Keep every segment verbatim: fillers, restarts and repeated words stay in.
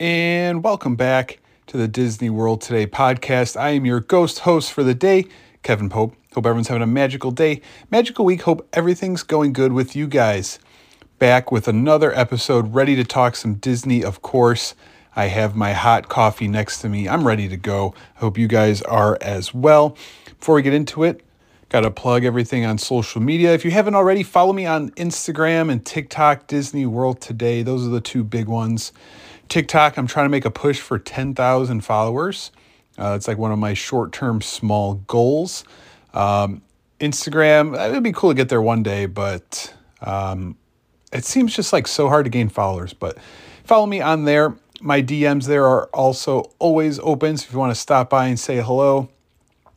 And welcome back to the Disney World Today podcast. I am your ghost host for the day, Kevin Pope. Hope everyone's having a magical day, magical week. Hope everything's going good with you guys. Back with another episode, ready to talk some Disney, of course. I have my hot coffee next to me. I'm ready to go. I hope you guys are as well. Before we get into it, got to plug everything on social media. If you haven't already, follow me on Instagram and TikTok, Disney World Today. Those are the two big ones. TikTok, I'm trying to make a push for ten thousand followers. Uh, it's like one of my short-term small goals. Um, Instagram, it would be cool to get there one day, but um, it seems just like so hard to gain followers. But follow me on there. My D Ms there are also always open. So if you want to stop by and say hello,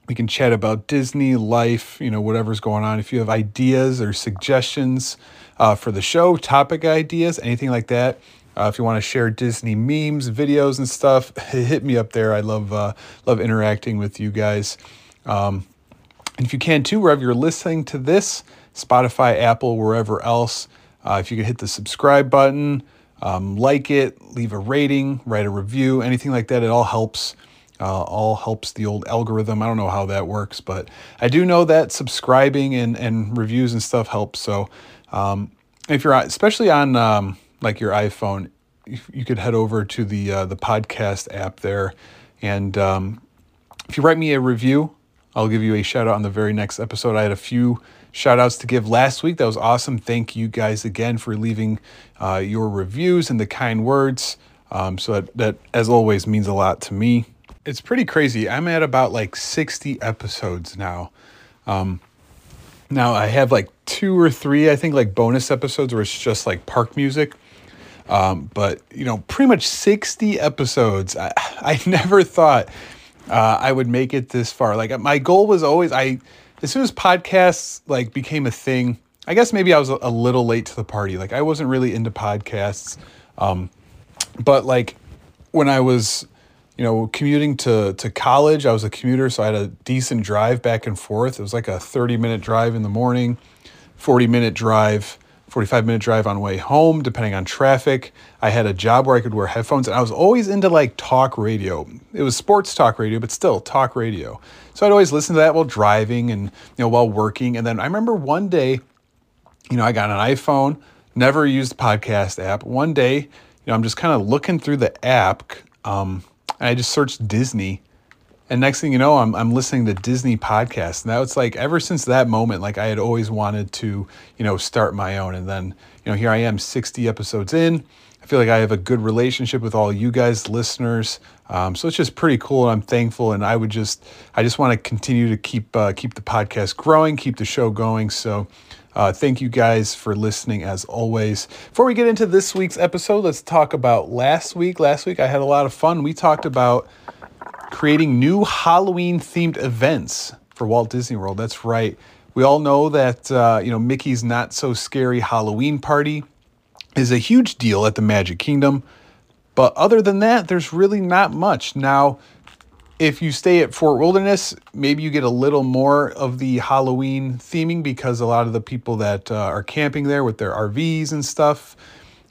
we can chat about Disney, life, you know, whatever's going on. If you have ideas or suggestions uh, for the show, topic ideas, anything like that. Uh, if you want to share Disney memes, videos, and stuff, hit me up there. I love uh, love interacting with you guys. Um, and if you can too, wherever you're listening to this, Spotify, Apple, wherever else, uh, if you could hit the subscribe button, um, like it, leave a rating, write a review, anything like that, it all helps. Uh, all helps the old algorithm. I don't know how that works, but I do know that subscribing and, and reviews and stuff helps. So um, if you're on, especially on... Um, like your iPhone, you could head over to the uh, the podcast app there. And um, if you write me a review, I'll give you a shout out on the very next episode. I had a few shout outs to give last week. That was awesome. Thank you guys again for leaving uh, your reviews and the kind words. Um, so that, that, as always, means a lot to me. It's pretty crazy. I'm at about like sixty episodes now. Um, now I have like two or three, I think, like bonus episodes where it's just like park music. Um, but, you know, pretty much sixty episodes. I, I never thought uh, I would make it this far. Like my goal was always, I as soon as podcasts like became a thing, I guess maybe I was a, a little late to the party. Like I wasn't really into podcasts. Um, but like when I was, you know, commuting to, to college, I was a commuter. So I had a decent drive back and forth. It was like a thirty minute drive in the morning, forty minute drive, forty-five minute drive on the way home, depending on traffic. I had a job where I could wear headphones, and I was always into like talk radio. It was sports talk radio, but still talk radio. So I'd always listen to that while driving and, you know, while working. And then I remember one day, you know, I got an iPhone, never used the podcast app. One day, you know, I'm just kind of looking through the app, um, and I just searched Disney. And next thing you know, I'm I'm listening to Disney podcasts. And that was like, ever since that moment, like I had always wanted to, you know, start my own. And then, you know, here I am sixty episodes in. I feel like I have a good relationship with all you guys, listeners. Um, so it's just pretty cool. And I'm thankful. And I would just, I just want to continue to keep, uh, keep the podcast growing, keep the show going. So uh, thank you guys for listening as always. Before we get into this week's episode, let's talk about last week. Last week, I had a lot of fun. We talked about creating new Halloween-themed events for Walt Disney World. That's right. We all know that uh, you know, Mickey's Not So Scary Halloween Party is a huge deal at the Magic Kingdom. But other than that, there's really not much. Now, if you stay at Fort Wilderness, maybe you get a little more of the Halloween theming because a lot of the people that uh, are camping there with their R Vs and stuff,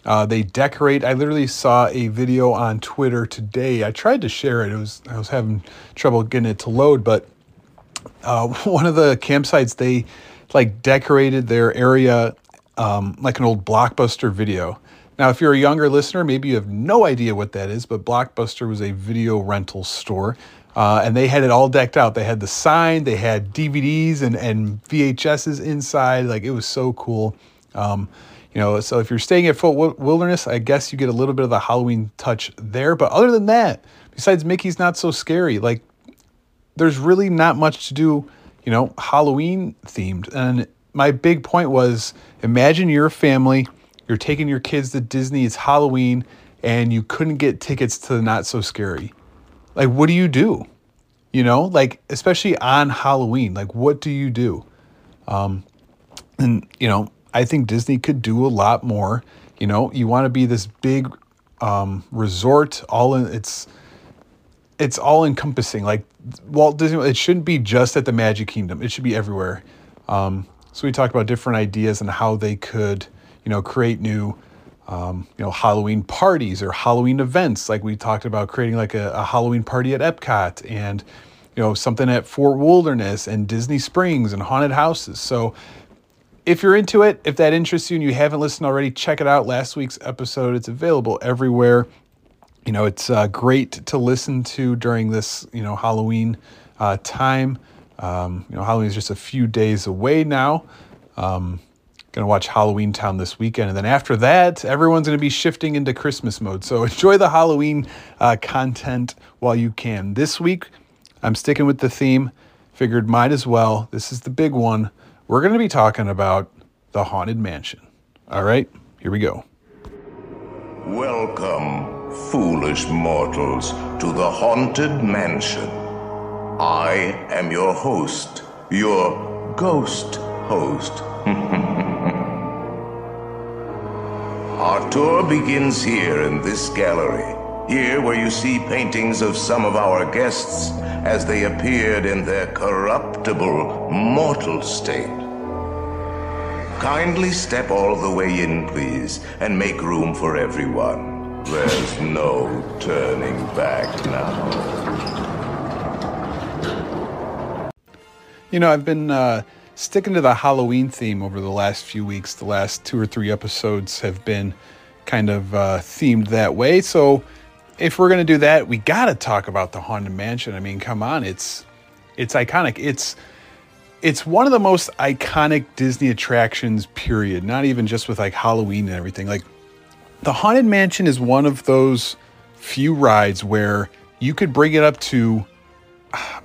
Uh, they decorate. I literally saw a video on Twitter today. I tried to share it. It was I was having trouble getting it to load, but uh, one of the campsites, they like decorated their area um, like an old Blockbuster video. Now, if you're a younger listener, maybe you have no idea what that is, but Blockbuster was a video rental store, uh, and they had it all decked out. They had the sign, they had D V Ds and, and V H Ses inside. Like, it was so cool. Um, You know, so if you're staying at Fort Wilderness, I guess you get a little bit of the Halloween touch there. But other than that, besides Mickey's Not So Scary, like, there's really not much to do, you know, Halloween themed. And my big point was, imagine you're a family, you're taking your kids to Disney, it's Halloween, and you couldn't get tickets to the Not So Scary. Like, what do you do? You know, like, especially on Halloween, like, what do you do? Um, and, you know, I think Disney could do a lot more. You know, you want to be this big um, resort, all in, it's it's all encompassing. Like Walt Disney, it shouldn't be just at the Magic Kingdom. It should be everywhere. Um, so we talked about different ideas and how they could, you know, create new, um, you know, Halloween parties or Halloween events. Like we talked about creating like a, a Halloween party at Epcot and, you know, something at Fort Wilderness and Disney Springs and haunted houses. So if you're into it, if that interests you and you haven't listened already, check it out. Last week's episode, it's available everywhere. You know, it's uh, great to listen to during this, you know, Halloween uh, time. Um, you know, Halloween is just a few days away now. Um, going to watch Halloween Town this weekend. And then after that, everyone's going to be shifting into Christmas mode. So enjoy the Halloween uh, content while you can. This week, I'm sticking with the theme. Figured might as well. This is the big one. We're going to be talking about the Haunted Mansion. All right, here we go. Welcome, foolish mortals, to the Haunted Mansion. I am your host, your ghost host. Our tour begins here in this gallery, here where you see paintings of some of our guests as they appeared in their corruptible, mortal state. Kindly step all the way in, please, and make room for everyone. There's no turning back now. You know, I've been uh, sticking to the Halloween theme over the last few weeks. The last two or three episodes have been kind of uh, themed that way. So if we're going to do that, we got to talk about the Haunted Mansion. I mean, come on, it's it's iconic. It's... It's one of the most iconic Disney attractions, period. Not even just with like Halloween and everything. Like the Haunted Mansion is one of those few rides where you could bring it up to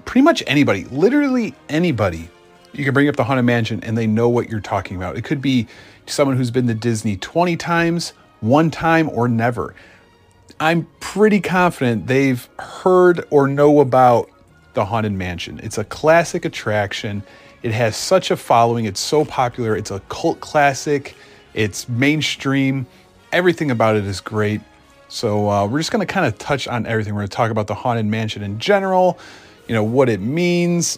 pretty much anybody, literally anybody. You can bring up the Haunted Mansion and they know what you're talking about. It could be someone who's been to Disney twenty times, one time, or never. I'm pretty confident they've heard or know about the Haunted Mansion. It's a classic attraction. It has such a following. It's so popular. It's a cult classic. It's mainstream. Everything about it is great. So uh, we're just going to kind of touch on everything. We're going to talk about the Haunted Mansion in general, you know, what it means,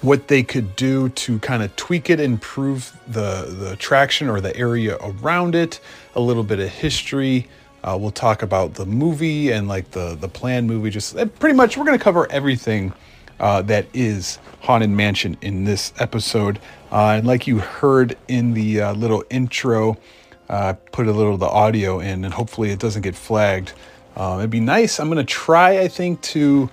what they could do to kind of tweak it, improve the, the attraction or the area around it, a little bit of history. Uh, we'll talk about the movie and like the, the planned movie. Just pretty much we're going to cover everything Uh, that is Haunted Mansion in this episode. Uh, and like you heard in the uh, little intro, I uh, put a little of the audio in and hopefully it doesn't get flagged. Uh, it'd be nice. I'm going to try, I think, to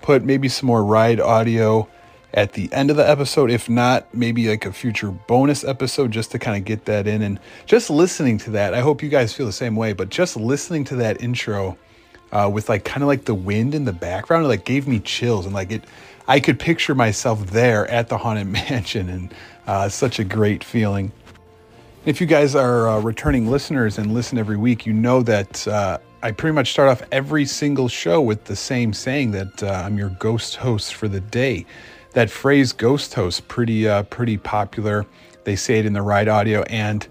put maybe some more ride audio at the end of the episode. If not, maybe like a future bonus episode just to kind of get that in. And just listening to that, I hope you guys feel the same way, but just listening to that intro Uh, with like kind of like the wind in the background, it like gave me chills and like it, I could picture myself there at the Haunted Mansion and uh, such a great feeling. If you guys are uh, returning listeners and listen every week, you know that uh, I pretty much start off every single show with the same saying that uh, I'm your ghost host for the day. That phrase ghost host, pretty, uh, pretty popular. They say it in the ride audio and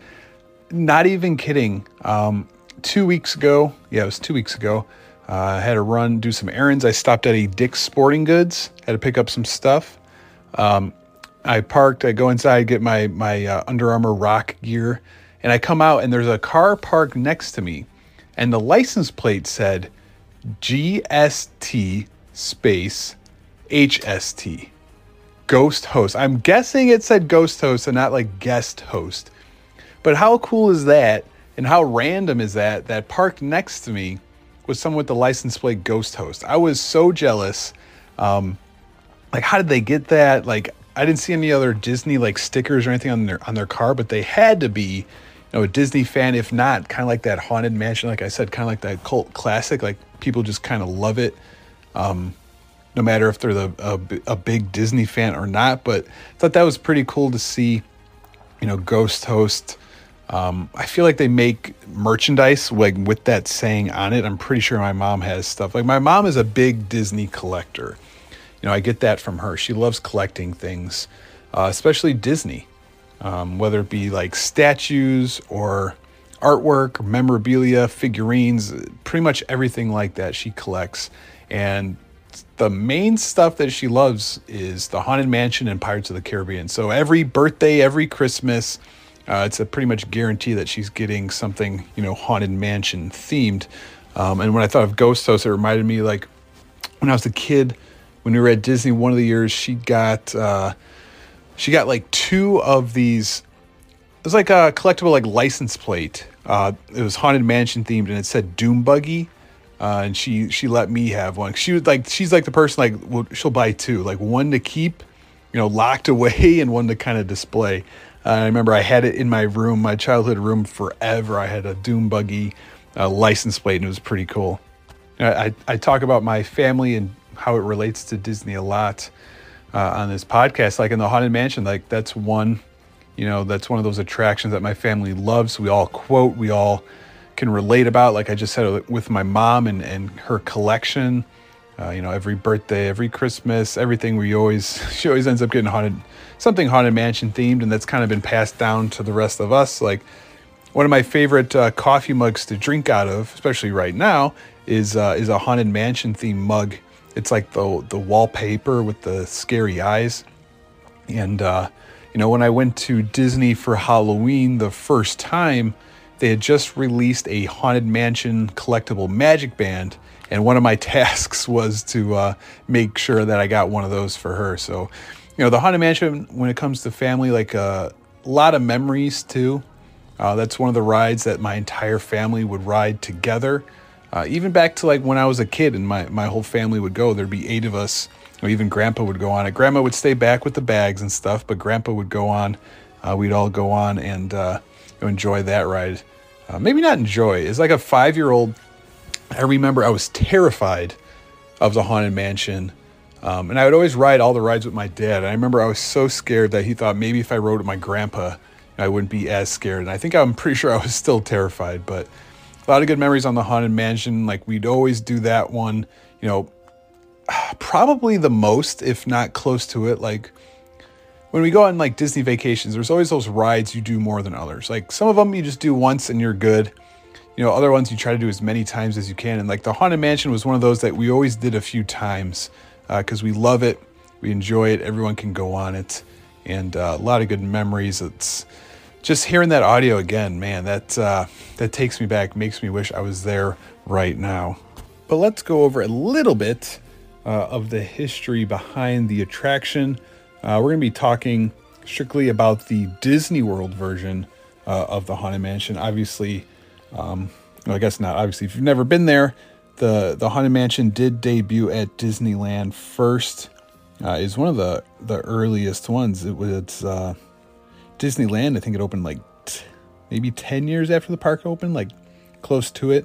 not even kidding. Um, two weeks ago, yeah, it was two weeks ago. I uh, had to run, do some errands. I stopped at a Dick's Sporting Goods, had to pick up some stuff. Um, I parked, I go inside, get my, my uh, Under Armour rock gear, and I come out and there's a car parked next to me. And the license plate said G S T space H S T, ghost host. I'm guessing it said ghost host and not like guest host. But how cool is that? And how random is that? That parked next to me was someone with the license plate ghost host. I was so jealous. Um, like, how did they get that? Like, I didn't see any other Disney like stickers or anything on their on their car, but they had to be, you know, a Disney fan. If not, kind of like that Haunted Mansion, like I said, kind of like that cult classic. Like people just kind of love it, um, no matter if they're the, a, a big Disney fan or not. But I thought that was pretty cool to see, you know, ghost host. Um, I feel like they make merchandise like with that saying on it. I'm pretty sure my mom has stuff. Like my mom is a big Disney collector. You know, I get that from her. She loves collecting things, uh, especially Disney, um, whether it be like statues or artwork, or memorabilia, figurines, pretty much everything like that she collects. And the main stuff that she loves is The Haunted Mansion and Pirates of the Caribbean. So every birthday, every Christmas, Uh, it's a pretty much guarantee that she's getting something, you know, Haunted Mansion themed. Um, and when I thought of Ghost House, it reminded me, like, when I was a kid, when we were at Disney, one of the years she got, uh, she got like two of these. It was like a collectible, like license plate. Uh, it was Haunted Mansion themed, and it said Doom Buggy. Uh, and she she let me have one. She was like, she's like the person like well, she'll buy two, like one to keep, you know, locked away, and one to kind of display. Uh, I remember I had it in my room, my childhood room, forever. I had a Doom Buggy uh, license plate, and it was pretty cool. I, I, I talk about my family and how it relates to Disney a lot uh, on this podcast. Like in the Haunted Mansion, like that's one, you know, that's one of those attractions that my family loves. We all quote, we all can relate about. Like I just said, with my mom and, and her collection, uh, you know, every birthday, every Christmas, everything. We always, she always ends up getting haunted. Something Haunted Mansion themed, and that's kind of been passed down to the rest of us. Like one of my favorite uh, coffee mugs to drink out of, especially right now, is uh, is a Haunted Mansion themed mug. It's like the the wallpaper with the scary eyes. And uh, you know, when I went to Disney for Halloween the first time, they had just released a Haunted Mansion collectible magic band. And one of my tasks was to uh, make sure that I got one of those for her. So, you know, the Haunted Mansion, when it comes to family, like a uh, lot of memories too. Uh, that's one of the rides that my entire family would ride together. Uh, even back to like when I was a kid and my, my whole family would go, there'd be eight of us, or even Grandpa would go on it. Grandma would stay back with the bags and stuff, but Grandpa would go on. Uh, we'd all go on and uh, enjoy that ride. Uh, maybe not enjoy. It's like a five-year-old. I remember I was terrified of the Haunted Mansion. Um, and I would always ride all the rides with my dad. And I remember I was so scared that he thought maybe if I rode with my grandpa, I wouldn't be as scared. And I think I'm pretty sure I was still terrified. But a lot of good memories on the Haunted Mansion. Like we'd always do that one, you know, probably the most, if not close to it. Like when we go on like Disney vacations, there's always those rides you do more than others. Like some of them you just do once and you're good. You know, other ones you try to do as many times as you can. And like the Haunted Mansion was one of those that we always did a few times. Because uh, we love it, we enjoy it, everyone can go on it, and uh, a lot of good memories. It's just hearing that audio again, man, that, uh, that takes me back, makes me wish I was there right now. But let's go over a little bit uh, of the history behind the attraction. Uh, we're going to be talking strictly about the Disney World version uh, of the Haunted Mansion. Obviously, um, well, I guess not, obviously, if you've never been there, The the Haunted Mansion did debut at Disneyland first. Uh, it's one of the, the earliest ones. It was it's, uh, Disneyland. I think it opened like t- maybe ten years after the park opened, like close to it.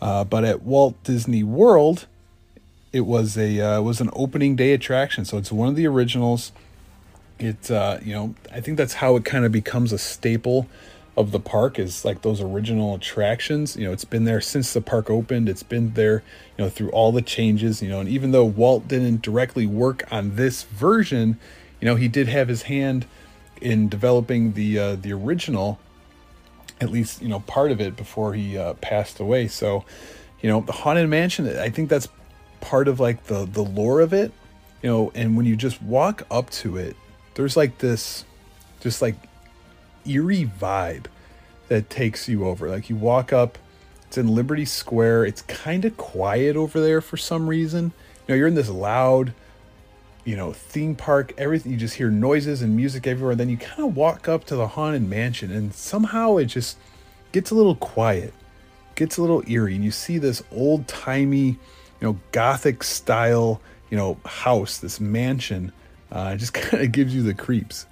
Uh, but at Walt Disney World, it was a uh, it was an opening day attraction. So it's one of the originals. It uh, you know, I think that's how it kind of becomes a staple of the park, is like those original attractions. You know, it's been there since the park opened. It's been there, you know, through all the changes, you know, and even though Walt didn't directly work on this version, you know, he did have his hand in developing the, uh, the original, at least, you know, part of it before he uh, passed away. So, you know, the Haunted Mansion, I think that's part of like the, the lore of it, you know, and when you just walk up to it, there's like this, just like, eerie vibe that takes you over. Like you walk up, it's in Liberty Square. It's kind of quiet over there for some reason. You know, you're in this loud, you know, theme park, everything. You just hear noises and music everywhere. And then you kind of walk up to the Haunted Mansion, and somehow it just gets a little quiet, gets a little eerie. And you see this old timey, you know, Gothic style, you know, house, this mansion. Uh, it just kind of gives you the creeps.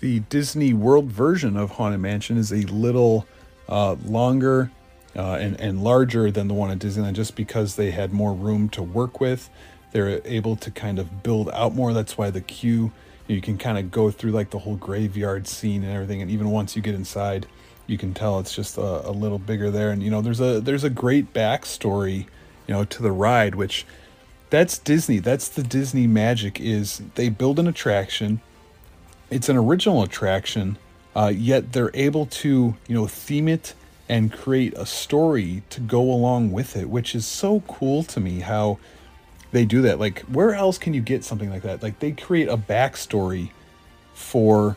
The Disney World version of Haunted Mansion is a little uh, longer uh, and, and larger than the one at Disneyland, just because they had more room to work with. They're able to kind of build out more. That's why the queue, you can kind of go through like the whole graveyard scene and everything. And even once you get inside, you can tell it's just a, a little bigger there. And, you know, there's a there's a great backstory, you know, to the ride, which that's Disney. That's the Disney magic, is they build an attraction. It's an original attraction, uh, yet they're able to, you know, theme it and create a story to go along with it, which is so cool to me how they do that. Like, where else can you get something like that? Like, they create a backstory for,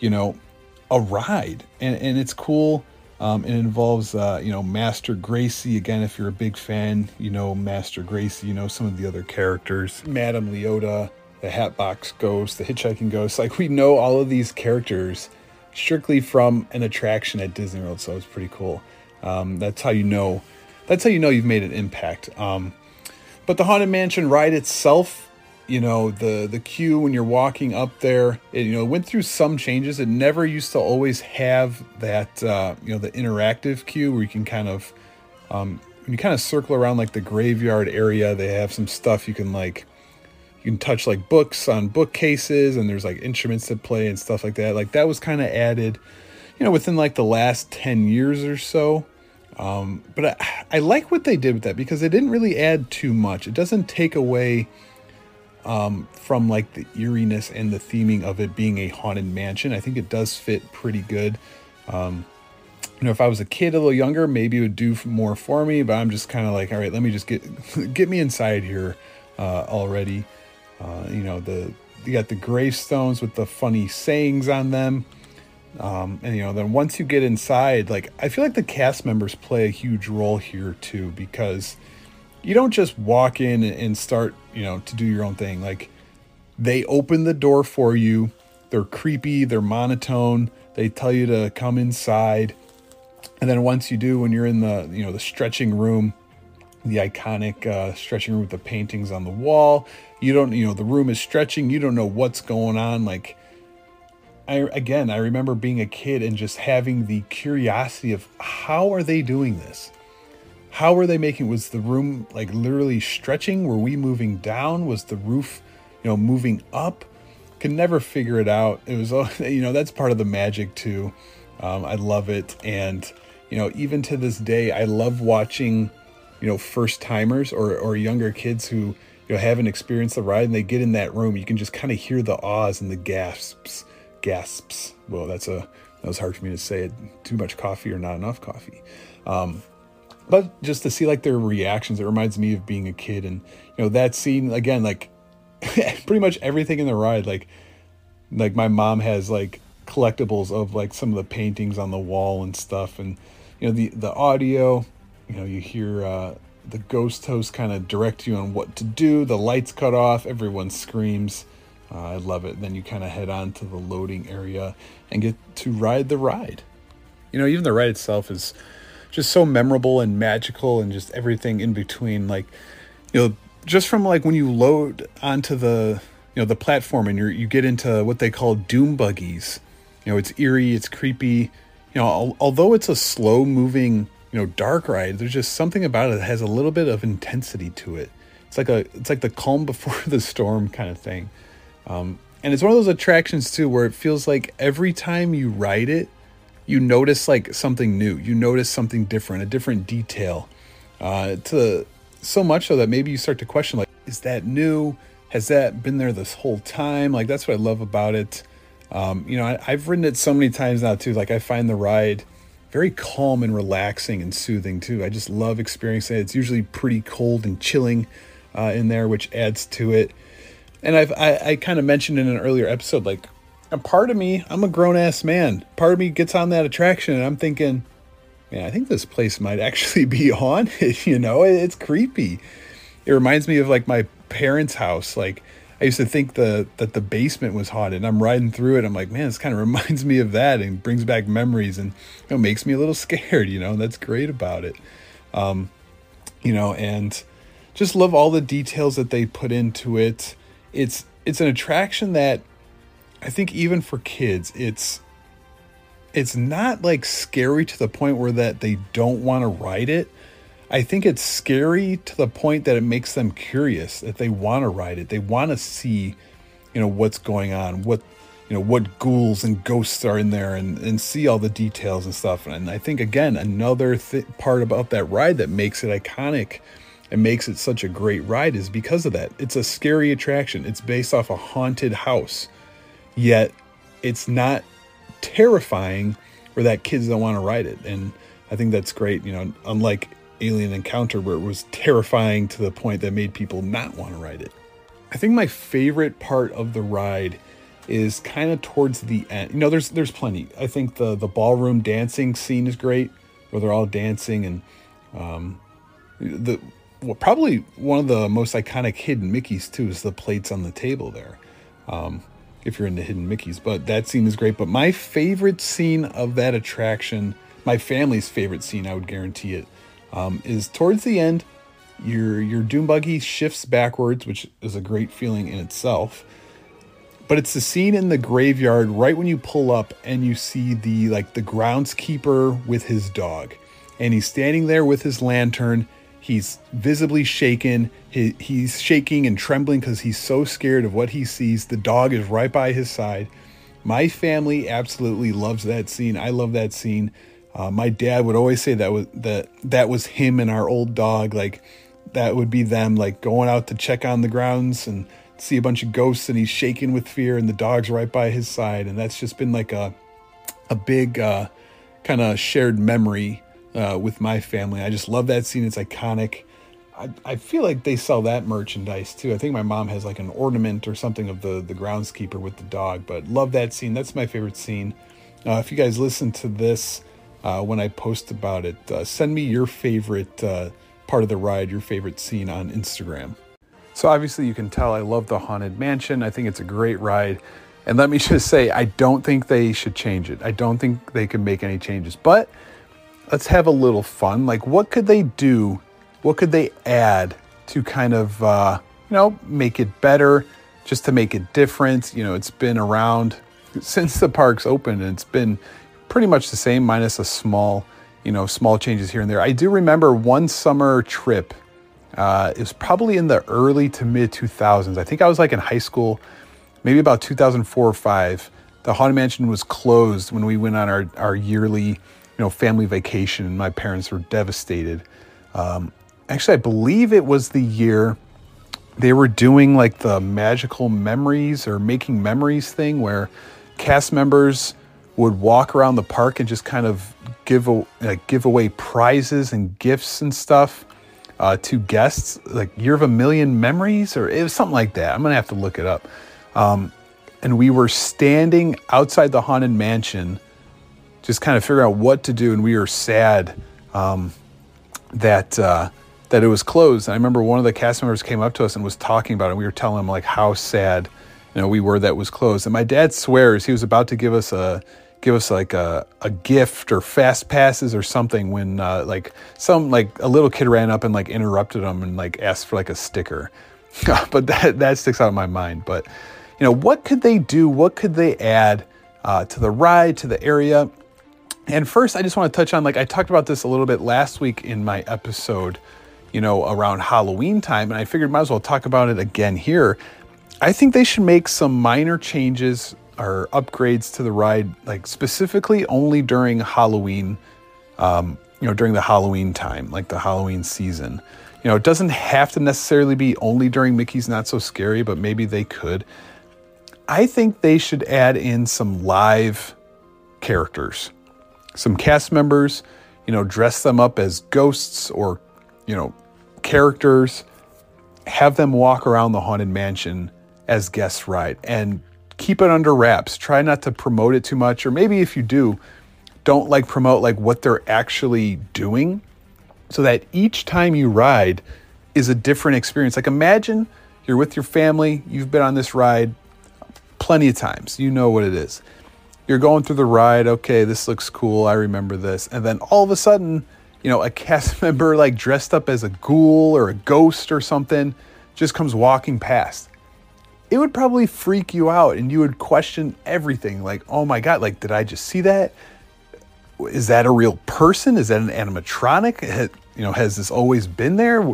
you know, a ride, and and it's cool. Um, it involves, uh, you know, Master Gracey. Again, if you're a big fan, you know Master Gracey, you know some of the other characters. Madame Leota, the Hatbox Ghost, the Hitchhiking Ghost. Like, we know all of these characters strictly from an attraction at Disney World, so it's pretty cool. Um, that's how you know. That's how you know you've made an impact. Um, but the Haunted Mansion ride itself, you know, the the queue when you're walking up there, it, you know, went through some changes. It never used to always have that, uh, you know, the interactive queue where you can kind of, um, when you kind of circle around like the graveyard area, they have some stuff you can like, you can touch like books on bookcases, and there's like instruments that play and stuff like that. Like, that was kind of added, you know, within like the last ten years or so. Um, but I, I like what they did with that because they didn't really add too much. It doesn't take away Um, from like the eeriness and the theming of it being a haunted mansion. I think it does fit pretty good. Um, you know, if I was a kid, a little younger, maybe it would do more for me, but I'm just kind of like, all right, let me just get, get me inside here, uh, already. Uh, you know, the, you got the gravestones with the funny sayings on them. Um, and you know, then once you get inside, like, I feel like the cast members play a huge role here too, because you don't just walk in and start, you know, to do your own thing. Like, they open the door for you. They're creepy. They're monotone. They tell you to come inside. And then once you do, when you're in the, you know, the stretching room, the iconic uh, stretching room with the paintings on the wall, you don't, you know, the room is stretching. You don't know what's going on. Like, I, again, I remember being a kid and just having the curiosity of, how are they doing this? How were they making? Was the room like literally stretching? Were we moving down? Was the roof, you know, moving up? Could never figure it out. It was, you know, that's part of the magic too. Um, I love it. And, you know, even to this day, I love watching, you know, first timers or, or younger kids who, you know, haven't experienced the ride and they get in that room. You can just kind of hear the ahs and the gasps, gasps. Well, that's a, that was hard for me to say it. Too much coffee or not enough coffee. Um, But just to see like their reactions, it reminds me of being a kid. And, you know, that scene again, like pretty much everything in the ride, like, like my mom has like collectibles of like some of the paintings on the wall and stuff. And, you know, the, the audio, you know, you hear, uh, the ghost host kind of direct you on what to do. The lights cut off. Everyone screams. Uh, I love it. And then you kind of head on to the loading area and get to ride the ride. You know, even the ride itself is just so memorable and magical, and just everything in between. Like, you know, just from like when you load onto the, you know, the platform and you you get into what they call Doom Buggies, you know, it's eerie, it's creepy, you know, al- although it's a slow moving, you know, dark ride, there's just something about it that has a little bit of intensity to it. It's like a, it's like the calm before the storm kind of thing. Um, and it's one of those attractions too, where it feels like every time you ride it, you notice like something new, you notice something different, a different detail, uh, to so much so that maybe you start to question, like, is that new? Has that been there this whole time? Like, that's what I love about it. Um, you know, I, I've ridden it so many times now too. Like, I find the ride very calm and relaxing and soothing too. I just love experiencing it. It's usually pretty cold and chilling, uh, in there, which adds to it. And I've, I, I kind of mentioned in an earlier episode, like, and part of me, I'm a grown-ass man. Part of me gets on that attraction, and I'm thinking, man, I think this place might actually be haunted, you know? It's creepy. It reminds me of, like, my parents' house. Like, I used to think the that the basement was haunted, and I'm riding through it. I'm like, man, this kind of reminds me of that and brings back memories, and it, you know, makes me a little scared, you know? That's great about it. Um, you know, and just love all the details that they put into it. It's It's an attraction that, I think even for kids, it's it's not like scary to the point where that they don't want to ride it. I think it's scary to the point that it makes them curious, that they want to ride it. They want to see, you know, what's going on, what, you know, what ghouls and ghosts are in there, and, and see all the details and stuff. And I think, again, another th- part about that ride that makes it iconic and makes it such a great ride is because of that. It's a scary attraction. It's based off a haunted house, yet it's not terrifying where that kids don't want to ride it. And I think that's great. You know, unlike Alien Encounter, where it was terrifying to the point that made people not want to ride it. I think my favorite part of the ride is kind of towards the end. You know, there's there's plenty. I think the the ballroom dancing scene is great, where they're all dancing, and um, the well, probably one of the most iconic hidden Mickeys too is the plates on the table there. Um, if you're into hidden Mickeys, but that scene is great. But my favorite scene of that attraction, my family's favorite scene, I would guarantee it, um, is towards the end. Your your Doom Buggy shifts backwards, which is a great feeling in itself. But it's the scene in the graveyard right when you pull up, and you see the like the groundskeeper with his dog, and he's standing there with his lantern. He's visibly shaken. He, he's shaking and trembling because he's so scared of what he sees. The dog is right by his side. My family absolutely loves that scene. I love that scene. Uh, my dad would always say that was that that was him and our old dog. Like, that would be them, like, going out to check on the grounds and see a bunch of ghosts, and he's shaking with fear, and the dog's right by his side. And that's just been like a a big uh, kind of shared memory uh, with my family. I just love that scene. It's iconic. I, I feel like they sell that merchandise too. I think my mom has like an ornament or something of the, the groundskeeper with the dog, but love that scene. That's my favorite scene. Uh, if you guys listen to this, Uh, when I post about it, uh, send me your favorite uh, part of the ride, your favorite scene on Instagram. So obviously you can tell I love the Haunted Mansion. I think it's a great ride. And let me just say, I don't think they should change it. I don't think they can make any changes. But let's have a little fun. Like, what could they do? What could they add to kind of, uh, you know, make it better, just to make it different? You know, it's been around since the park's opened, and it's been pretty much the same, minus a small, you know, small changes here and there. I do remember one summer trip. Uh, it was probably in the early to mid two thousands. I think I was like in high school, maybe about two thousand four or five. The Haunted Mansion was closed when we went on our, our yearly, you know, family vacation, and my parents were devastated. Um, actually, I believe it was the year they were doing like the magical memories or making memories thing, where cast members would walk around the park and just kind of give a, like give away prizes and gifts and stuff uh, to guests, like Year of a Million Memories, or it was something like that. I'm gonna have to look it up. Um, and we were standing outside the Haunted Mansion, just kind of figuring out what to do, and we were sad um, that uh, that it was closed. And I remember one of the cast members came up to us and was talking about it. We were telling him like how sad, you know, we were that was closed. And my dad swears he was about to give us a give us like a, a gift or fast passes or something when uh, like some like a little kid ran up and like interrupted him and like asked for like a sticker. But that that sticks out in my mind. But, you know, what could they do? What could they add uh, to the ride, to the area? And first, I just want to touch on, like, I talked about this a little bit last week in my episode, you know, around Halloween time, and I figured might as well talk about it again here. I think they should make some minor changes or upgrades to the ride, like specifically only during Halloween, um, you know, during the Halloween time, like the Halloween season. You know, it doesn't have to necessarily be only during Mickey's Not So Scary, but maybe they could. I think they should add in some live characters, some cast members, you know, dress them up as ghosts or, you know, characters, have them walk around the Haunted Mansion as guests ride, and keep it under wraps. Try not to promote it too much, or maybe if you do, don't like promote like what they're actually doing, so that each time you ride is a different experience. Like, imagine you're with your family, you've been on this ride plenty of times, you know what it is. You're going through the ride, okay, this looks cool, I remember this, and then all of a sudden, you know, a cast member like dressed up as a ghoul or a ghost or something just comes walking past. It would probably freak you out, and you would question everything. Like, oh my God, like, did I just see that? Is that a real person? Is that an animatronic? You know, has this always been there?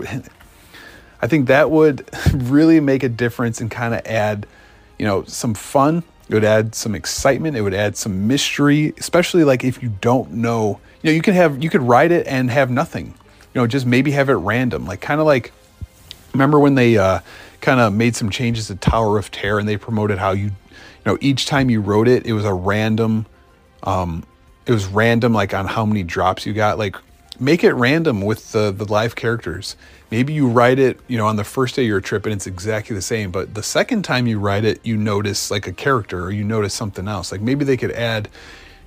I think that would really make a difference and kind of add, you know, some fun, It would add some excitement. It would add some mystery, especially like if you don't know. You know, you can have you could ride it and have nothing. You know, just maybe have it random. Like kind of like, remember when they uh, kind of made some changes to Tower of Terror and they promoted how you, you know, each time you rode it, it was a random, um, it was random like on how many drops you got. Like make it random with the the live characters. Maybe you ride it, you know, on the first day of your trip and it's exactly the same, but the second time you ride it, you notice like a character or you notice something else. Like maybe they could add,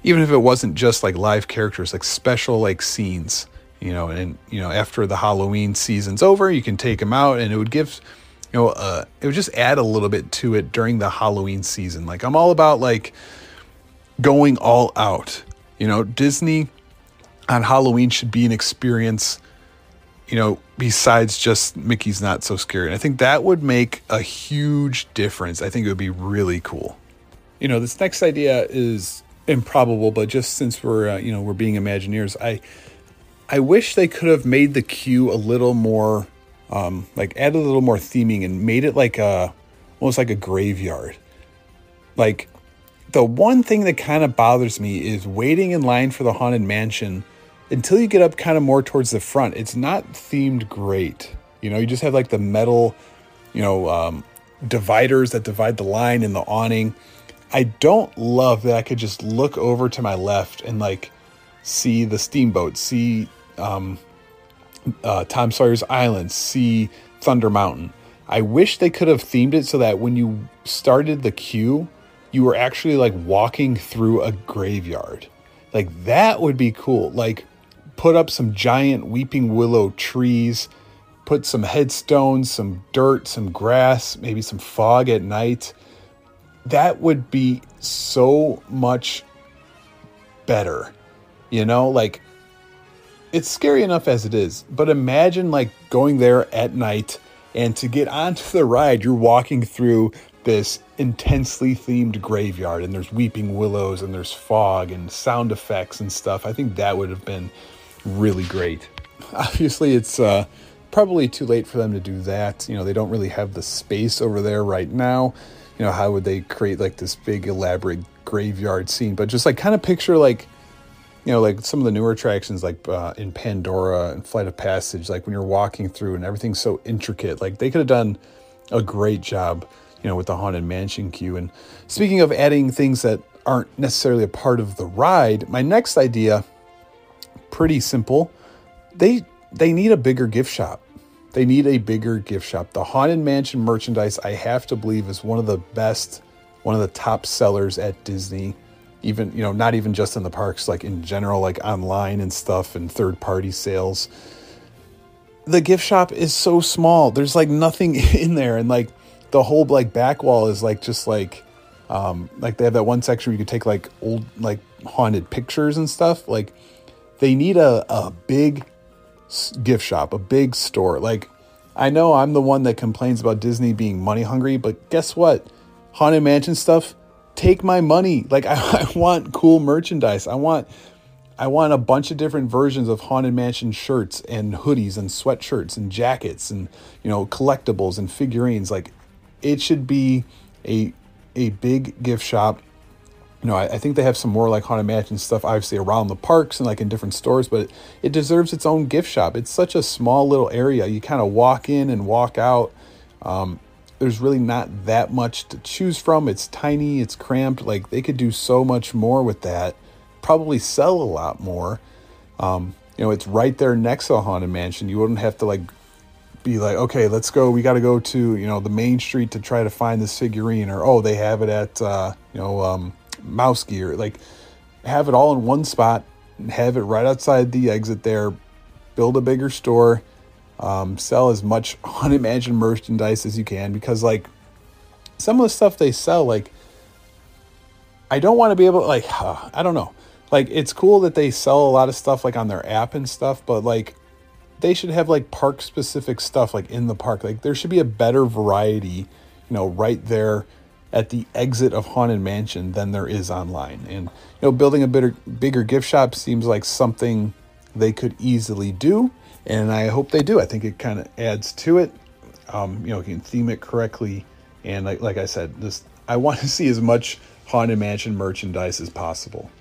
even if it wasn't just like live characters, like special like scenes, you know, and, you know, after the Halloween season's over, you can take them out and it would give, you know, uh, it would just add a little bit to it during the Halloween season. Like I'm all about like going all out, you know, Disney on Halloween should be an experience, you know, besides just Mickey's Not So Scary. And I think that would make a huge difference. I think it would be really cool. You know, this next idea is improbable, but just since we're, uh, you know, we're being Imagineers, I I wish they could have made the queue a little more, um, like add a little more theming and made it like a, almost like a graveyard. Like the one thing that kind of bothers me is waiting in line for the Haunted Mansion until you get up kind of more towards the front. It's not themed great. You know, you just have like the metal, you know, um, dividers that divide the line and the awning. I don't love that I could just look over to my left and like see the steamboat, see um, uh, Tom Sawyer's Island, see Thunder Mountain. I wish they could have themed it so that when you started the queue, you were actually like walking through a graveyard. Like that would be cool. Like, put up some giant weeping willow trees, put some headstones, some dirt, some grass, maybe some fog at night. That would be so much better. You know, like it's scary enough as it is, but imagine like going there at night and to get onto the ride, you're walking through this intensely themed graveyard and there's weeping willows and there's fog and sound effects and stuff. I think that would have been really great. Obviously, it's uh, probably too late for them to do that. You know, they don't really have the space over there right now. You know, how would they create like this big elaborate graveyard scene? But just like kind of picture like, you know, like some of the newer attractions like uh, in Pandora and Flight of Passage, like when you're walking through and everything's so intricate, like they could have done a great job, you know, with the Haunted Mansion queue. And speaking of adding things that aren't necessarily a part of the ride, my next idea, pretty simple. They they need a bigger gift shop. They need a bigger gift shop. The Haunted Mansion merchandise, I have to believe, is one of the best, one of the top sellers at Disney. Even, you know, not even just in the parks, like in general, like online and stuff and third-party sales. The gift shop is so small. There's like nothing in there. And like the whole like back wall is like just like, um, like they have that one section where you could take like old, like haunted pictures and stuff. Like they need a, a big gift shop, a big store. Like I know I'm the one that complains about Disney being money hungry, but guess what? Haunted Mansion stuff, take my money. Like I, I want cool merchandise. I want, I want a bunch of different versions of Haunted Mansion shirts and hoodies and sweatshirts and jackets and, you know, collectibles and figurines. Like it should be a, a big gift shop. You know, I, I think they have some more like Haunted Mansion stuff, obviously around the parks and like in different stores, but it, it deserves its own gift shop. It's such a small little area. You kind of walk in and walk out. Um, There's really not that much to choose from. It's tiny, it's cramped. Like they could do so much more with that. Probably sell a lot more. Um, you know, it's right there next to a Haunted Mansion. You wouldn't have to like be like, okay, let's go. We got to go to, you know, the main street to try to find this figurine, or oh, they have it at uh, you know um, Mouse Gear. Like have it all in one spot. Have it right outside the exit there. Build a bigger store. Um, sell as much Haunted Mansion merchandise as you can, because like some of the stuff they sell, like I don't want to be able to like, uh, I don't know. Like it's cool that they sell a lot of stuff like on their app and stuff, but like they should have like park specific stuff like in the park. Like there should be a better variety, you know, right there at the exit of Haunted Mansion than there is online. And, you know, building a bigger, bigger gift shop seems like something they could easily do. And I hope they do. I think it kind of adds to it. Um, you know, you can theme it correctly. And like, like I said, this I want to see as much Haunted Mansion merchandise as possible.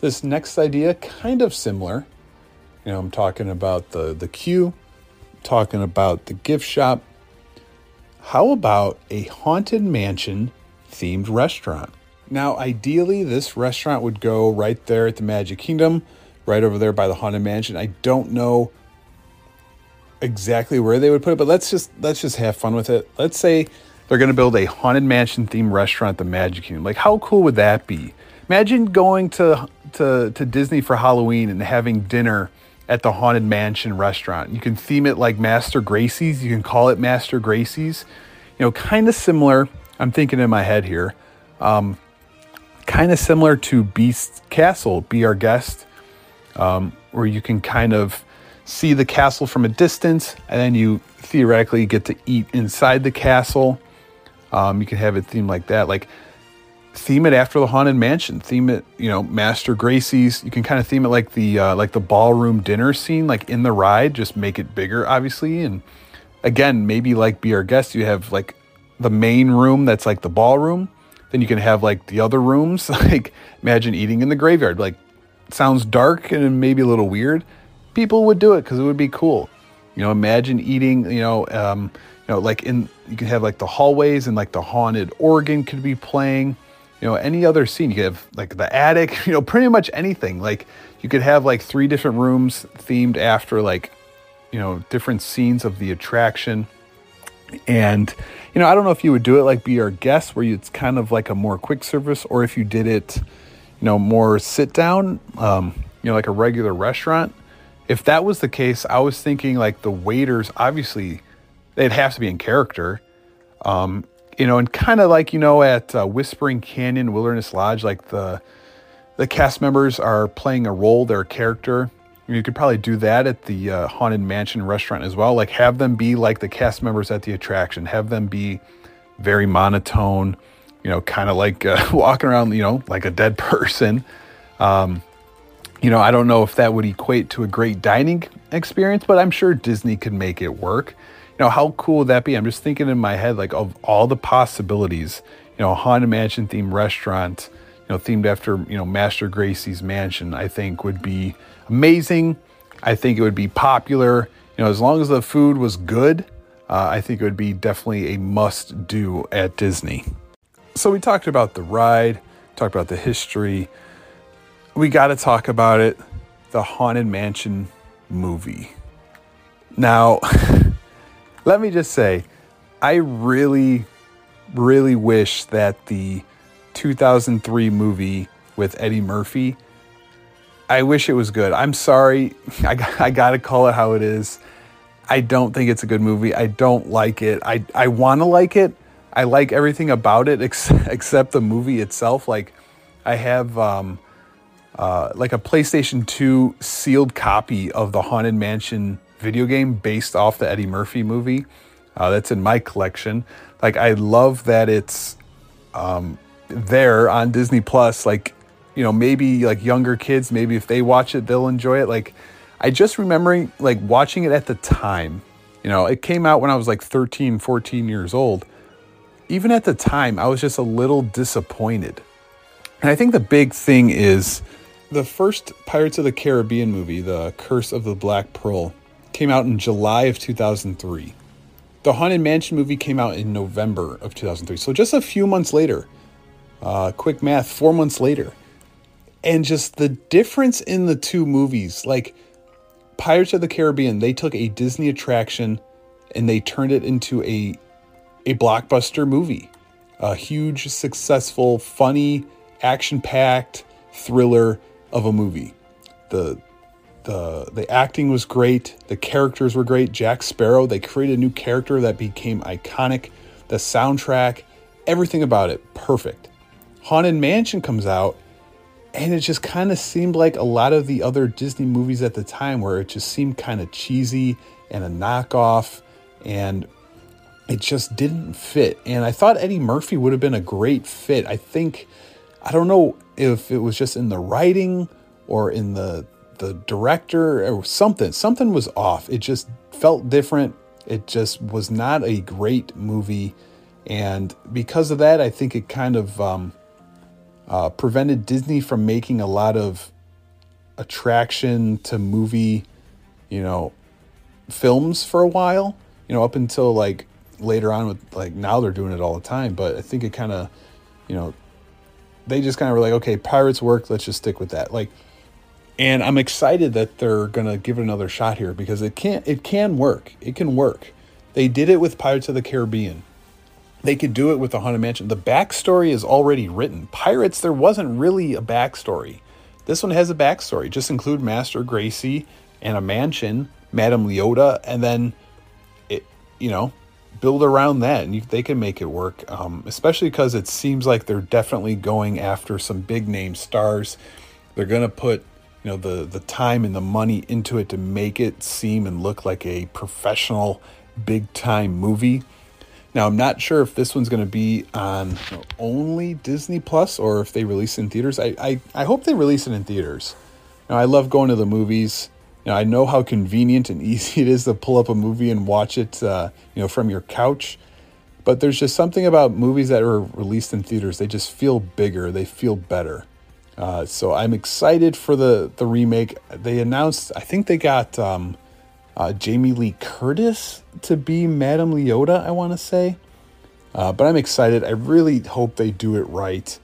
This next idea, kind of similar. You know, I'm talking about the, the queue, talking about the gift shop. How about a Haunted Mansion themed restaurant? Now, ideally, this restaurant would go right there at the Magic Kingdom, right over there by the Haunted Mansion. I don't know exactly where they would put it, but let's just let's just have fun with it. Let's say they're going to build a Haunted Mansion themed restaurant at the Magic Kingdom. Like, how cool would that be? Imagine going to to to Disney for Halloween and having dinner at the Haunted Mansion restaurant. You can theme it like Master Gracey's. You can call it Master Gracey's. You know, kind of similar. I'm thinking in my head here. Um, kind of similar to Beast Castle, Be Our Guest, um, where you can kind of see the castle from a distance, and then you theoretically get to eat inside the castle. Um, you can have it themed like that. Like, theme it after the Haunted Mansion. Theme it, you know, Master Gracey's. You can kind of theme it like the uh, like the ballroom dinner scene, like in the ride. Just make it bigger, obviously. And again, maybe like Be Our Guest, you have like the main room that's like the ballroom. Then you can have like the other rooms. Like, imagine eating in the graveyard. Like, it sounds dark and maybe a little weird. People would do it because it would be cool. You know, imagine eating. You know, um, you know, like in you can have like the hallways and like the haunted organ could be playing. You know, any other scene. You could have like the attic, you know, pretty much anything. Like, you could have like three different rooms themed after like, you know, different scenes of the attraction. And, you know, I don't know if you would do it like Be Our Guest, where you, it's kind of like a more quick service, or if you did it, you know, more sit down, um, you know, like a regular restaurant. If that was the case, I was thinking like the waiters, obviously, they'd have to be in character. Um, You know, and kind of like, you know, at uh, Whispering Canyon, Wilderness Lodge, like the the cast members are playing a role, their character. You could probably do that at the uh, Haunted Mansion restaurant as well. Like, have them be like the cast members at the attraction. Have them be very monotone, you know, kind of like uh, walking around, you know, like a dead person. Um, you know, I don't know if that would equate to a great dining experience, but I'm sure Disney could make it work. You know, how cool would that be? I'm just thinking in my head, like, of all the possibilities, you know, a Haunted Mansion themed restaurant, you know, themed after, you know, Master Gracey's mansion, I think would be amazing. I think it would be popular. You know, as long as the food was good, uh, I think it would be definitely a must do at Disney. So we talked about the ride, talked about the history. We got to talk about it. The Haunted Mansion movie. Now, let me just say, I really, really wish that the two thousand three movie with Eddie Murphy, I wish it was good. I'm sorry. I, I got to call it how it is. I don't think it's a good movie. I don't like it. I, I want to like it. I like everything about it ex- except the movie itself. Like, I have um, uh, like a PlayStation two sealed copy of the Haunted Mansion video game based off the Eddie Murphy movie uh, that's in my collection. Like, I love that it's um, there on Disney Plus. Like, you know, maybe like younger kids, maybe if they watch it, they'll enjoy it. Like, I just remembering like watching it at the time, you know, it came out when I was like thirteen, fourteen years old. Even at the time, I was just a little disappointed. And I think the big thing is the first Pirates of the Caribbean movie, The Curse of the Black Pearl, came out in July of two thousand three. The Haunted Mansion movie came out in November of two thousand three. So just a few months later, uh, quick math, four months later. And just the difference in the two movies, like Pirates of the Caribbean, they took a Disney attraction and they turned it into a, a blockbuster movie, a huge, successful, funny, action-packed thriller of a movie. The The the acting was great. The characters were great. Jack Sparrow, they created a new character that became iconic. The soundtrack, everything about it, perfect. Haunted Mansion comes out, and it just kind of seemed like a lot of the other Disney movies at the time, where it just seemed kind of cheesy and a knockoff, and it just didn't fit. And I thought Eddie Murphy would have been a great fit. I think, I don't know if it was just in the writing or in the the director or something, something was off. It just felt different. It just was not a great movie. And because of that, I think it kind of um, uh, prevented Disney from making a lot of attraction to movie, you know, films for a while, you know, up until like later on with like now they're doing it all the time. But I think it kind of, you know, they just kind of were like, okay, Pirates work. Let's just stick with that. Like, and I'm excited that they're going to give it another shot here because it can't, it can work. It can work. They did it with Pirates of the Caribbean. They could do it with the Haunted Mansion. The backstory is already written. Pirates, there wasn't really a backstory. This one has a backstory. Just include Master Gracey and a mansion, Madame Leota, and then, it, you know, build around that, and you, they can make it work, um, especially because it seems like they're definitely going after some big-name stars. They're going to put, you know, the, the time and the money into it to make it seem and look like a professional, big-time movie. Now, I'm not sure if this one's going to be on you know, only Disney Plus or if they release it in theaters. I, I, I hope they release it in theaters. Now, I love going to the movies. Now, I know how convenient and easy it is to pull up a movie and watch it uh, you know, from your couch. But there's just something about movies that are released in theaters. They just feel bigger. They feel better. Uh, so I'm excited for the, the remake. They announced, I think they got... Um, Uh, Jamie Lee Curtis to be Madame Leota, I want to say. Uh, but I'm excited. I really hope they do it right,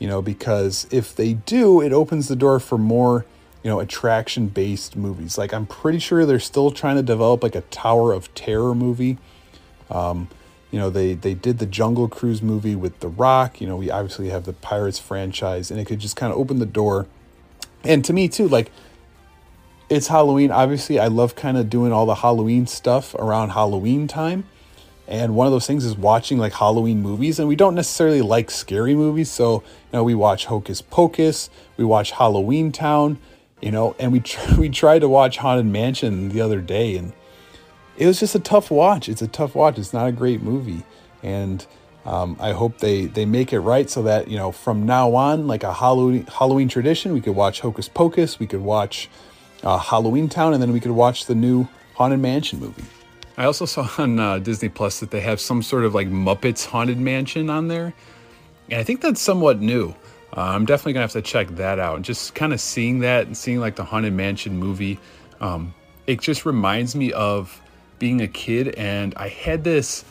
you know, because if they do, it opens the door for more, you know, attraction-based movies. Like, I'm pretty sure they're still trying to develop, like, a Tower of Terror movie. Um, you know, they, they did the Jungle Cruise movie with The Rock. You know, we obviously have the Pirates franchise, and it could just kind of open the door. And to me, too, like, it's Halloween. Obviously, I love kind of doing all the Halloween stuff around Halloween time. And one of those things is watching like Halloween movies. And we don't necessarily like scary movies. So, you know, we watch Hocus Pocus. We watch Halloween Town, you know, and we, tr- we tried to watch Haunted Mansion the other day. And it was just a tough watch. It's a tough watch. It's not a great movie. And um, I hope they, they make it right so that, you know, from now on, like a Halloween, Halloween tradition, we could watch Hocus Pocus. We could watch... Uh, Halloween Town, and then we could watch the new Haunted Mansion movie. I also saw on uh, Disney Plus that they have some sort of like Muppets Haunted Mansion on there, and I think that's somewhat new. Uh, I'm definitely gonna have to check that out. And just kind of seeing that and seeing like the Haunted Mansion movie, um, it just reminds me of being a kid, and I had this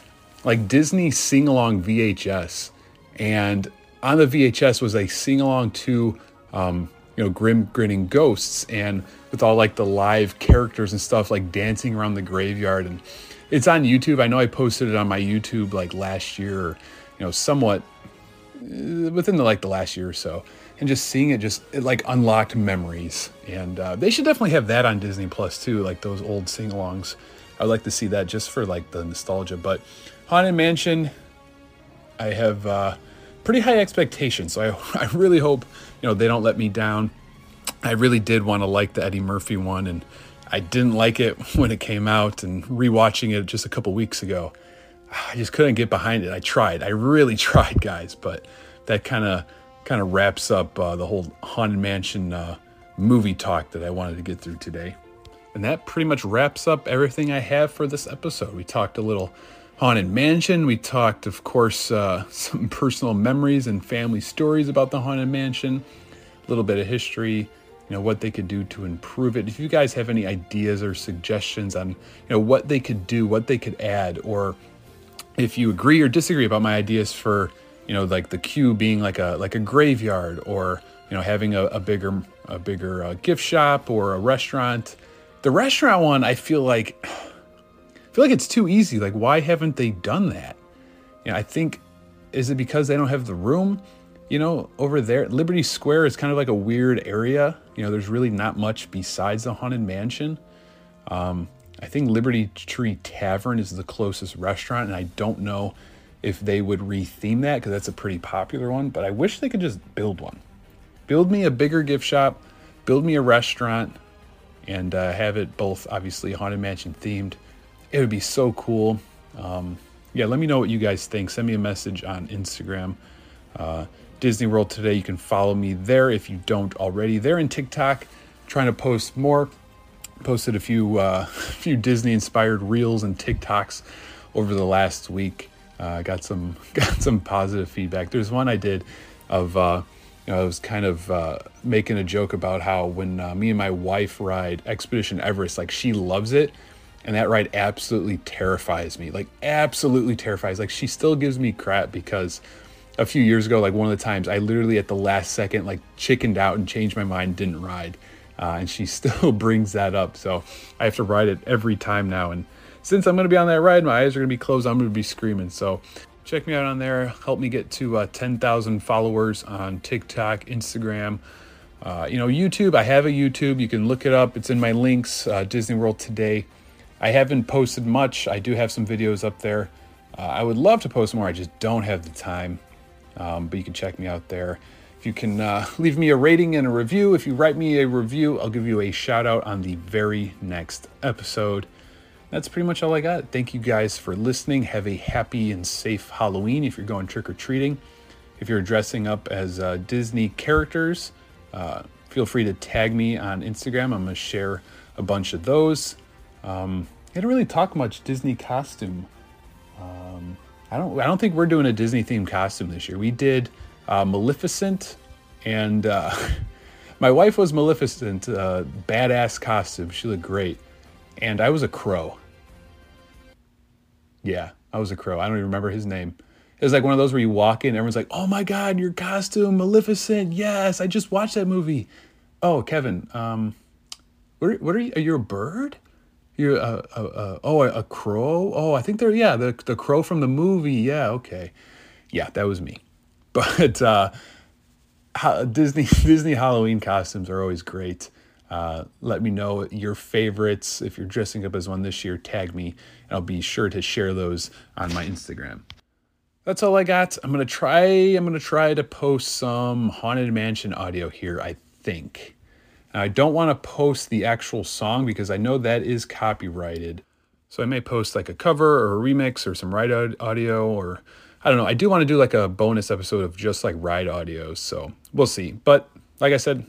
like Disney sing-along V H S, and on the V H S was a sing-along to um, you know, Grim Grinning Ghosts, and with all like the live characters and stuff like dancing around the graveyard. And it's on YouTube. I know I posted it on my YouTube like last year, or, you know, somewhat within the like the last year or so, and just seeing it just it like unlocked memories. And uh, they should definitely have that on Disney Plus too, like those old sing-alongs. I would like to see that just for like the nostalgia. But Haunted Mansion, I have uh, pretty high expectations, so I I really hope, you know, they don't let me down. I really did want to like the Eddie Murphy one, and I didn't like it when it came out, and rewatching it just a couple weeks ago, I just couldn't get behind it. I tried. I really tried, guys, but that kind of kind of wraps up uh, the whole Haunted Mansion uh, movie talk that I wanted to get through today. And that pretty much wraps up everything I have for this episode. We talked a little Haunted Mansion. We talked, of course, uh, some personal memories and family stories about the Haunted Mansion, a little bit of history, you know, what they could do to improve it. If you guys have any ideas or suggestions on, you know, what they could do, what they could add, or if you agree or disagree about my ideas for, you know, like the queue being like a like a graveyard, or, you know, having a, a bigger a bigger uh, gift shop or a restaurant. The restaurant one, I feel like I feel like it's too easy. Like, why haven't they done that? You know, I think, is it because they don't have the room? You know, over there, Liberty Square is kind of like a weird area. You know, there's really not much besides the Haunted Mansion. Um, I think Liberty Tree Tavern is the closest restaurant, and I don't know if they would retheme that because that's a pretty popular one. But I wish they could just build one. Build me a bigger gift shop, build me a restaurant, and uh, have it both obviously Haunted Mansion themed. It would be so cool. Um, yeah, let me know what you guys think. Send me a message on Instagram. Uh, Disney World Today. You can follow me there if you don't already. They're in TikTok, I'm trying to post more. Posted a few, uh, few Disney-inspired reels and TikToks over the last week. Uh, got some got some positive feedback. There's one I did of, uh, you know, I was kind of uh, making a joke about how when uh, me and my wife ride Expedition Everest, like she loves it, and that ride absolutely terrifies me. Like absolutely terrifies. Like she still gives me crap because a few years ago, like one of the times, I literally at the last second like chickened out and changed my mind, didn't ride, uh, and she still brings that up. So I have to ride it every time now, and since I'm going to be on that ride, my eyes are going to be closed. I'm going to be screaming. So check me out on there. Help me get to uh, ten thousand followers on TikTok, Instagram, uh, you know, YouTube. I have a YouTube. You can look it up. It's in my links, uh, Disney World Today. I haven't posted much. I do have some videos up there. Uh, I would love to post more. I just don't have the time, um, but you can check me out there. If you can uh, leave me a rating and a review. If you write me a review, I'll give you a shout out on the very next episode. That's pretty much all I got. Thank you guys for listening. Have a happy and safe Halloween if you're going trick-or-treating. If you're dressing up as uh, Disney characters, uh, feel free to tag me on Instagram. I'm going to share a bunch of those. Um, I didn't really talk much Disney costume. Um, I don't I don't think we're doing a Disney-themed costume this year. We did uh, Maleficent, and uh, my wife was Maleficent. Uh, badass costume. She looked great. And I was a crow. Yeah, I was a crow. I don't even remember his name. It was like one of those where you walk in, everyone's like, oh my God, your costume, Maleficent. Yes, I just watched that movie. Oh, Kevin, um, what are, what are you? Are you a bird? You're a, a, a oh, a, a crow? Oh, I think they're, yeah, the, the crow from the movie. Yeah, okay. Yeah, that was me. But uh, Disney Disney Halloween costumes are always great. Uh, let me know your favorites. If you're dressing up as one this year, tag me, and I'll be sure to share those on my Instagram. That's all I got. I'm going to try, I'm going to try to post some Haunted Mansion audio here, I think. Now, I don't want to post the actual song because I know that is copyrighted. So I may post like a cover or a remix or some ride audio, or I don't know. I do want to do like a bonus episode of just like ride audio. So we'll see. But like I said,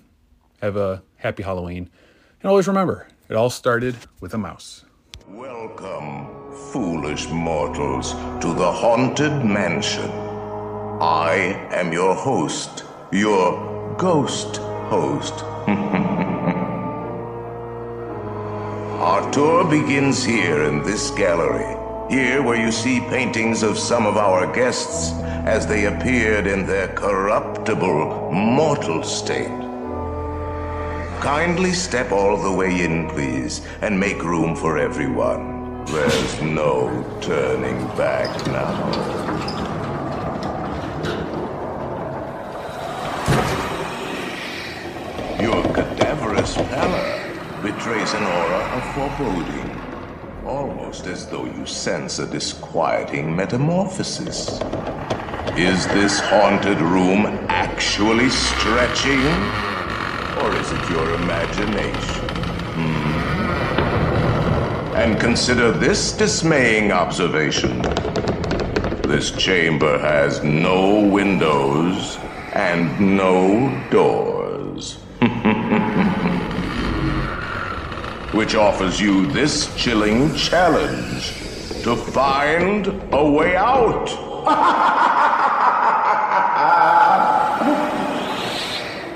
have a happy Halloween. And always remember, it all started with a mouse. Welcome, foolish mortals, to the Haunted Mansion. I am your host, your ghost host. Our tour begins here in this gallery. Here where you see paintings of some of our guests as they appeared in their corruptible mortal state. Kindly step all the way in, please, and make room for everyone. There's no turning back now. Your cadaverous pallor betrays an aura of foreboding, almost as though you sense a disquieting metamorphosis. Is this haunted room actually stretching? Or is it your imagination? Hmm. And consider this dismaying observation. This chamber has no windows and no doors. Which offers you this chilling challenge to find a way out.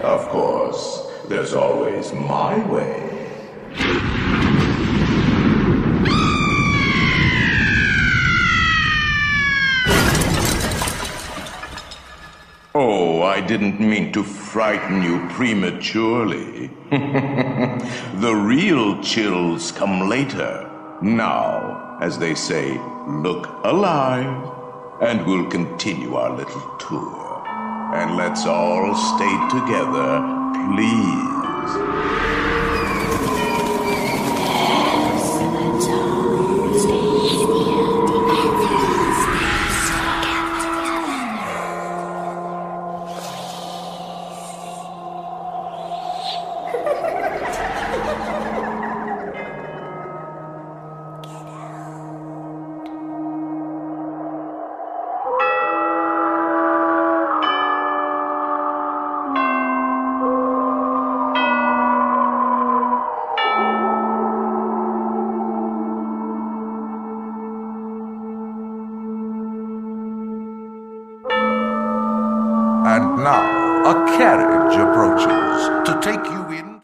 Of course. There's always my way. Oh, I didn't mean to frighten you prematurely. The real chills come later. Now, as they say, look alive, and we'll continue our little tour. And let's all stay together, please. a carriage approaches to take you in.